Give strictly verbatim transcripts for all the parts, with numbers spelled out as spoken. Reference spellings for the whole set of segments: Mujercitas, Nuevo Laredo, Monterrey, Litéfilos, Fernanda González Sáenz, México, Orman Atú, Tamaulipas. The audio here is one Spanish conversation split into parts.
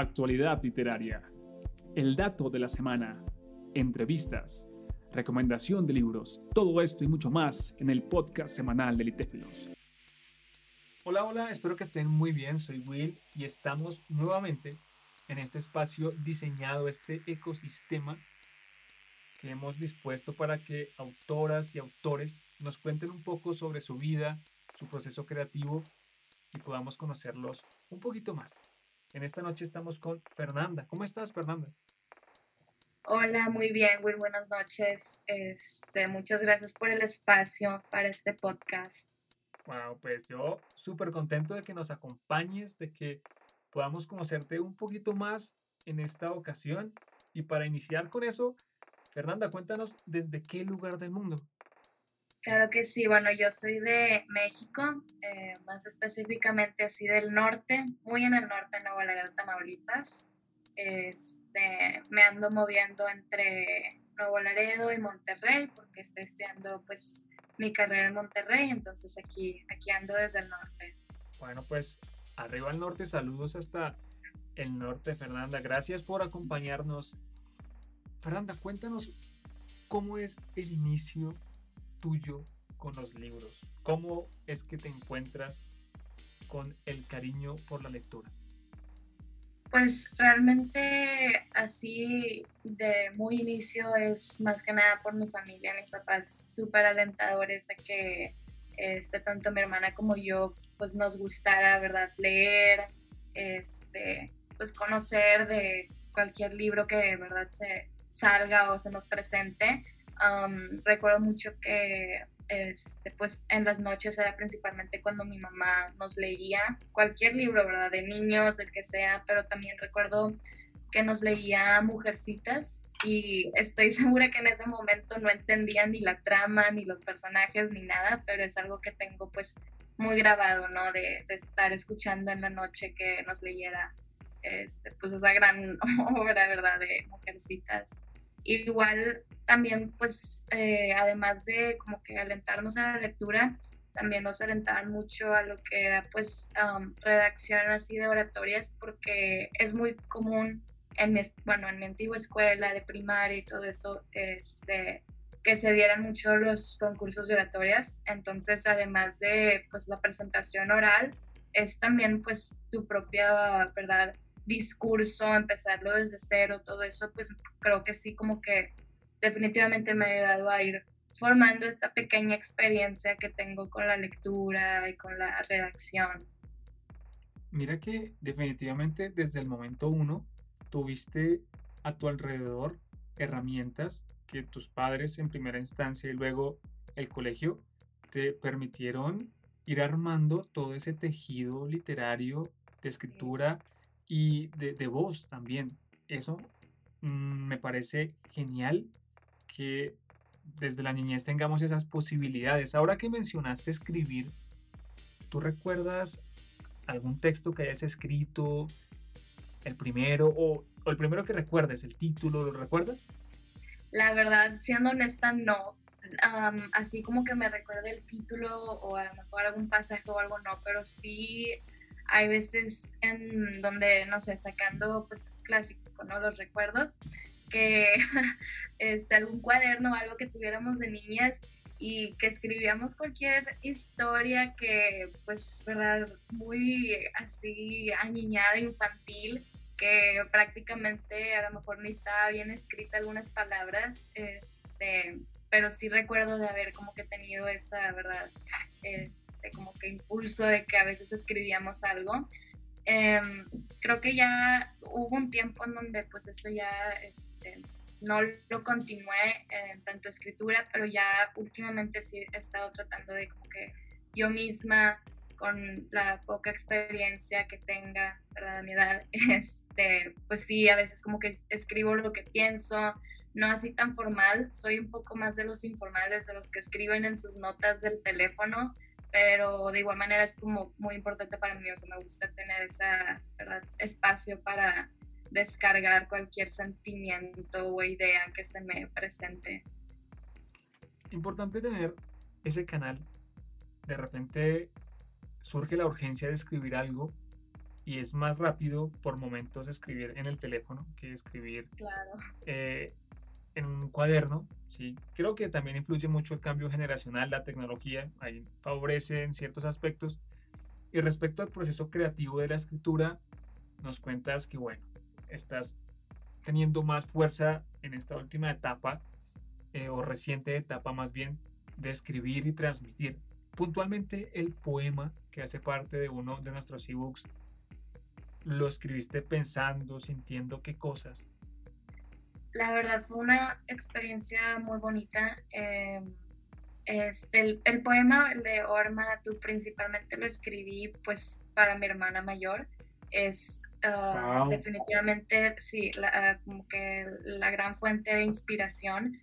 Actualidad literaria, el dato de la semana, entrevistas, recomendación de libros, todo esto y mucho más en el podcast semanal de Litéfilos. Hola, hola, espero que estén muy bien, soy Will y estamos nuevamente en este espacio diseñado, este ecosistema que hemos dispuesto para que autoras y autores nos cuenten un poco sobre su vida, su proceso creativo y podamos conocerlos un poquito más. En esta noche estamos con Fernanda. ¿Cómo estás, Fernanda? Hola, muy bien, Will. Buenas noches. Este, muchas gracias por el espacio para este podcast. Wow, pues yo súper contento de que nos acompañes, de que podamos conocerte un poquito más en esta ocasión. Y para iniciar con eso, Fernanda, cuéntanos desde qué lugar del mundo. Claro que sí, bueno, yo soy de México, eh, más específicamente así del norte, muy en el norte, en Nuevo Laredo, Tamaulipas. Este, me ando moviendo entre Nuevo Laredo y Monterrey, porque estoy estudiando pues mi carrera en Monterrey, entonces aquí, aquí ando desde el norte. Bueno, pues arriba al norte, saludos hasta el norte, Fernanda. Gracias por acompañarnos. Fernanda, cuéntanos cómo es el inicio tuyo con los libros. ¿Cómo es que te encuentras con el cariño por la lectura? Pues realmente así de muy inicio es más que nada por mi familia, mis papás súper alentadores a que este, tanto mi hermana como yo pues nos gustara, ¿verdad? Leer, este, pues conocer de cualquier libro que de verdad se salga o se nos presente. Um, recuerdo mucho que este, pues, en las noches era principalmente cuando mi mamá nos leía cualquier libro, ¿verdad? De niños, del que sea, pero también recuerdo que nos leía Mujercitas y estoy segura que en ese momento no entendía ni la trama, ni los personajes, ni nada, pero es algo que tengo pues muy grabado, ¿no? De, de estar escuchando en la noche que nos leyera este, pues esa gran obra, ¿verdad? De Mujercitas. Igual también pues eh, además de como que alentarnos a la lectura, también nos alentaban mucho a lo que era pues um, redacción así de oratorias, porque es muy común en mi, bueno, en mi antigua escuela de primaria y todo eso este, que se dieran mucho los concursos de oratorias. Entonces además de pues la presentación oral es también pues tu propia, ¿verdad?, discurso, empezarlo desde cero, todo eso, pues creo que sí, como que definitivamente me ha ayudado a ir formando esta pequeña experiencia que tengo con la lectura y con la redacción. Mira que definitivamente desde el momento uno tuviste a tu alrededor herramientas que tus padres en primera instancia y luego el colegio te permitieron ir armando todo ese tejido literario de escritura, sí. Y de, de voz también. Eso mmm, me parece genial que desde la niñez tengamos esas posibilidades. Ahora que mencionaste escribir, ¿tú recuerdas algún texto que hayas escrito? El primero o, o el primero que recuerdes, el título, ¿lo recuerdas? La verdad, siendo honesta, no. Um, así como que me recuerde el título o a lo mejor algún pasaje o algo, no, pero sí. Hay veces en donde, no sé, sacando, pues, clásico, ¿no? Los recuerdos, que este, algún cuaderno o algo que tuviéramos de niñas y que escribíamos cualquier historia que, pues, ¿verdad? Muy así aniñada, infantil, que prácticamente a lo mejor ni estaba bien escrita algunas palabras, este... pero sí recuerdo de haber como que tenido esa, ¿verdad?, este, como que impulso de que a veces escribíamos algo. Eh, creo que ya hubo un tiempo en donde pues eso ya este, no lo continué en tanto escritura, pero ya últimamente sí he estado tratando de como que yo misma, con la poca experiencia que tenga, ¿verdad?, a mi edad, este, pues sí, a veces como que escribo lo que pienso, no así tan formal, soy un poco más de los informales, de los que escriben en sus notas del teléfono, pero de igual manera es como muy importante para mí, o sea, me gusta tener esa, ¿verdad?, espacio para descargar cualquier sentimiento o idea que se me presente. Importante tener ese canal, de repente surge la urgencia de escribir algo y es más rápido por momentos escribir en el teléfono que escribir claro. eh, en un cuaderno, ¿sí? Creo que también influye mucho el cambio generacional, la tecnología, ahí favorece en ciertos aspectos. Y respecto al proceso creativo de la escritura, nos cuentas que, bueno, estás teniendo más fuerza en esta última etapa, eh, o reciente etapa más bien, de escribir y transmitir. Puntualmente, el poema que hace parte de uno de nuestros ebooks, ¿lo escribiste pensando, sintiendo qué cosas? La verdad fue una experiencia muy bonita. Eh, este, el, el poema de Orman Atú principalmente lo escribí pues para mi hermana mayor. Es uh, wow. definitivamente sí, la, como que la gran fuente de inspiración.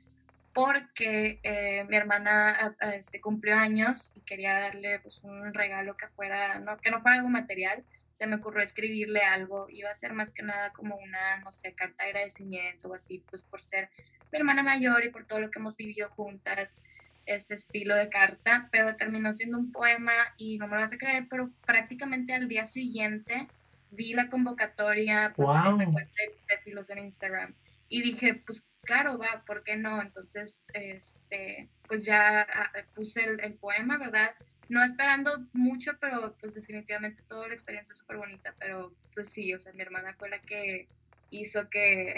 Porque eh, mi hermana este, cumplió años y quería darle pues, un regalo que, fuera, no, que no fuera algo material. Se me ocurrió escribirle algo. Iba a ser más que nada como una, no sé, carta de agradecimiento o así, pues por ser mi hermana mayor y por todo lo que hemos vivido juntas, ese estilo de carta. Pero terminó siendo un poema y no me lo vas a creer, pero prácticamente al día siguiente vi la convocatoria pues, wow. en la cuenta de Litéfilos en Instagram. Y dije, pues claro, va, ¿por qué no? Entonces, este, pues ya puse el, el poema, ¿verdad? No esperando mucho, pero pues definitivamente toda la experiencia es súper bonita. Pero pues sí, o sea, mi hermana fue la que hizo que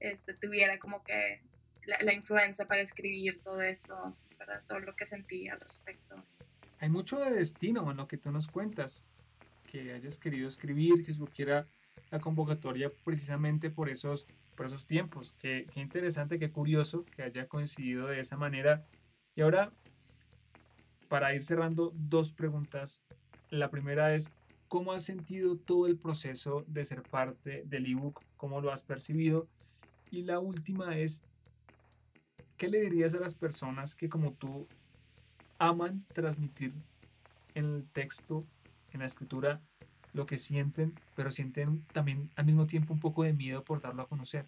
este, tuviera como que la, la influencia para escribir todo eso, ¿verdad? Todo lo que sentí al respecto. Hay mucho de destino en lo que tú nos cuentas, que hayas querido escribir, que surgiera la convocatoria precisamente por esos... por esos tiempos. Qué, qué interesante, qué curioso que haya coincidido de esa manera. Y ahora, para ir cerrando, dos preguntas. La primera es, ¿cómo has sentido todo el proceso de ser parte del ebook? ¿Cómo lo has percibido? Y la última es, ¿qué le dirías a las personas que, como tú, aman transmitir en el texto, en la escritura, lo que sienten, pero sienten también al mismo tiempo un poco de miedo por darlo a conocer?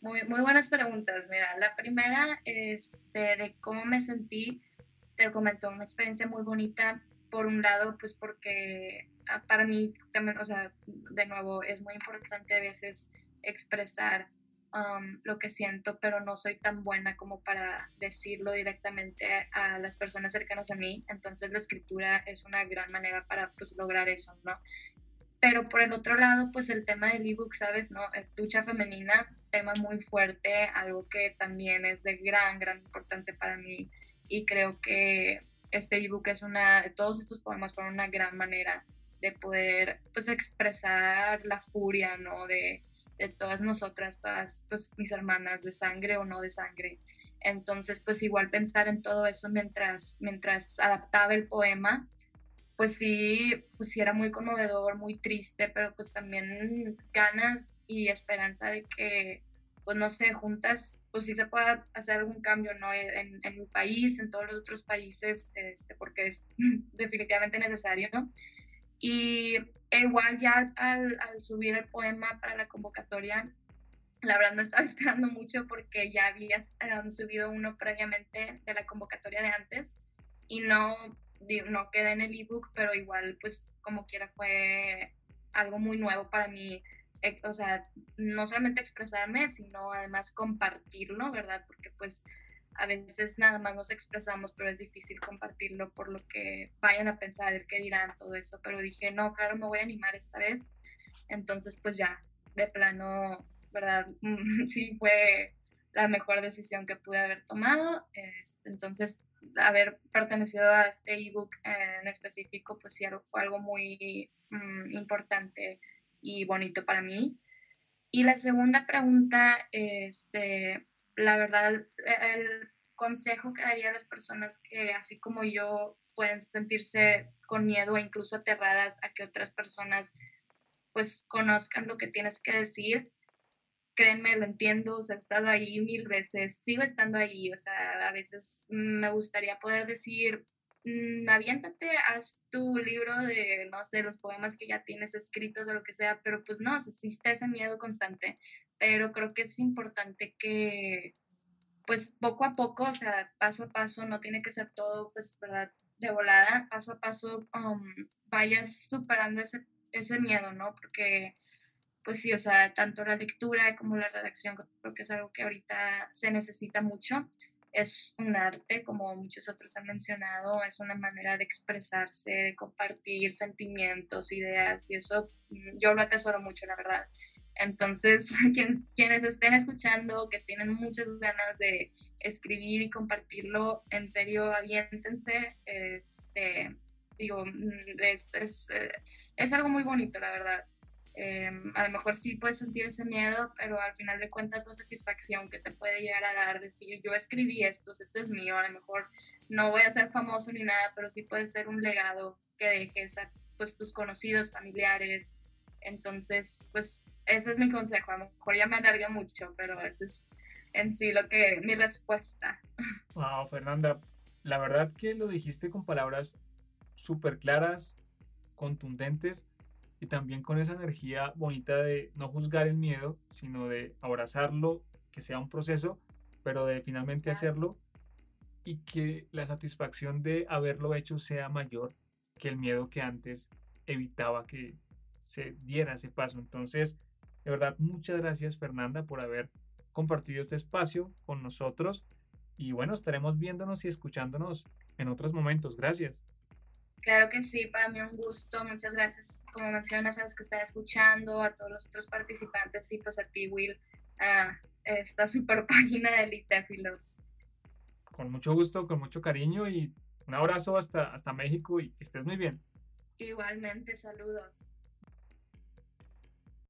Muy, muy buenas preguntas. Mira, la primera es de, de cómo me sentí. Te comentó una experiencia muy bonita. Por un lado, pues porque para mí también, o sea, de nuevo, es muy importante a veces expresar um, lo que siento, pero no soy tan buena como para decirlo directamente a las personas cercanas a mí. Entonces la escritura es una gran manera para pues lograr eso, ¿no? Pero por el otro lado, pues el tema del ebook, ¿sabes? ¿No? Lucha femenina, tema muy fuerte, algo que también es de gran, gran importancia para mí, y creo que este ebook es una, todos estos poemas fueron una gran manera de poder pues expresar la furia, ¿no? De de todas nosotras, todas pues, mis hermanas de sangre o no de sangre. Entonces, pues igual pensar en todo eso mientras, mientras adaptaba el poema, pues sí, pues sí era muy conmovedor, muy triste, pero pues también ganas y esperanza de que, pues no sé, juntas, pues sí se pueda hacer algún cambio, ¿no? En, en mi país, en todos los otros países, este, porque es definitivamente necesario, ¿no? Y igual ya al, al subir el poema para la convocatoria, la verdad no estaba esperando mucho porque ya había um, subido uno previamente de la convocatoria de antes y no, no quedé en el ebook, pero igual pues como quiera fue algo muy nuevo para mí, eh, o sea, no solamente expresarme, sino además compartirlo, ¿verdad? Porque pues a veces nada más nos expresamos, pero es difícil compartirlo por lo que vayan a pensar, el que dirán, todo eso. Pero dije, no, claro, me voy a animar esta vez. Entonces, pues ya, de plano, ¿verdad? Sí, fue la mejor decisión que pude haber tomado. Entonces, haber pertenecido a este ebook en específico, pues sí, fue algo muy um, importante y bonito para mí. Y la segunda pregunta, este... la verdad, el consejo que daría a las personas que, así como yo, pueden sentirse con miedo e incluso aterradas a que otras personas pues conozcan lo que tienes que decir, créanme, lo entiendo, o sea, he estado ahí mil veces, sigo estando ahí, o sea, a veces me gustaría poder decir, mmm, aviéntate, haz tu libro de, no sé, los poemas que ya tienes escritos o lo que sea, pero pues no, o sea, sí está ese miedo constante. Pero creo que es importante que, pues, poco a poco, o sea, paso a paso, no tiene que ser todo, pues, ¿verdad?, de volada. Paso a paso um, vayas superando ese, ese miedo, ¿no? Porque, pues sí, o sea, tanto la lectura como la redacción creo que es algo que ahorita se necesita mucho. Es un arte, como muchos otros han mencionado, es una manera de expresarse, de compartir sentimientos, ideas, y eso yo lo atesoro mucho, la verdad. Entonces, quien, quienes estén escuchando, que tienen muchas ganas de escribir y compartirlo, en serio, aviéntense. Este, digo, es, es, es algo muy bonito, la verdad. Eh, a lo mejor sí puedes sentir ese miedo, pero al final de cuentas la satisfacción que te puede llegar a dar, decir yo escribí esto, esto es mío, a lo mejor no voy a ser famoso ni nada, pero sí puede ser un legado que dejes a pues, tus conocidos, familiares. Entonces, pues ese es mi consejo, a lo mejor ya me alargué mucho, pero esa es en sí lo que, mi respuesta. Wow, Fernanda, la verdad que lo dijiste con palabras súper claras, contundentes, y también con esa energía bonita de no juzgar el miedo, sino de abrazarlo, que sea un proceso, pero de finalmente hacerlo y que la satisfacción de haberlo hecho sea mayor que el miedo que antes evitaba que se diera ese paso. Entonces, de verdad, muchas gracias, Fernanda, por haber compartido este espacio con nosotros y bueno, estaremos viéndonos y escuchándonos en otros momentos. Gracias. Claro que sí, para mí un gusto, muchas gracias, como mencionas, a los que están escuchando, a todos los otros participantes y pues a ti, Will, a esta super página de Litéfilos. Con mucho gusto, con mucho cariño y un abrazo hasta, hasta México y que estés muy bien. Igualmente, saludos.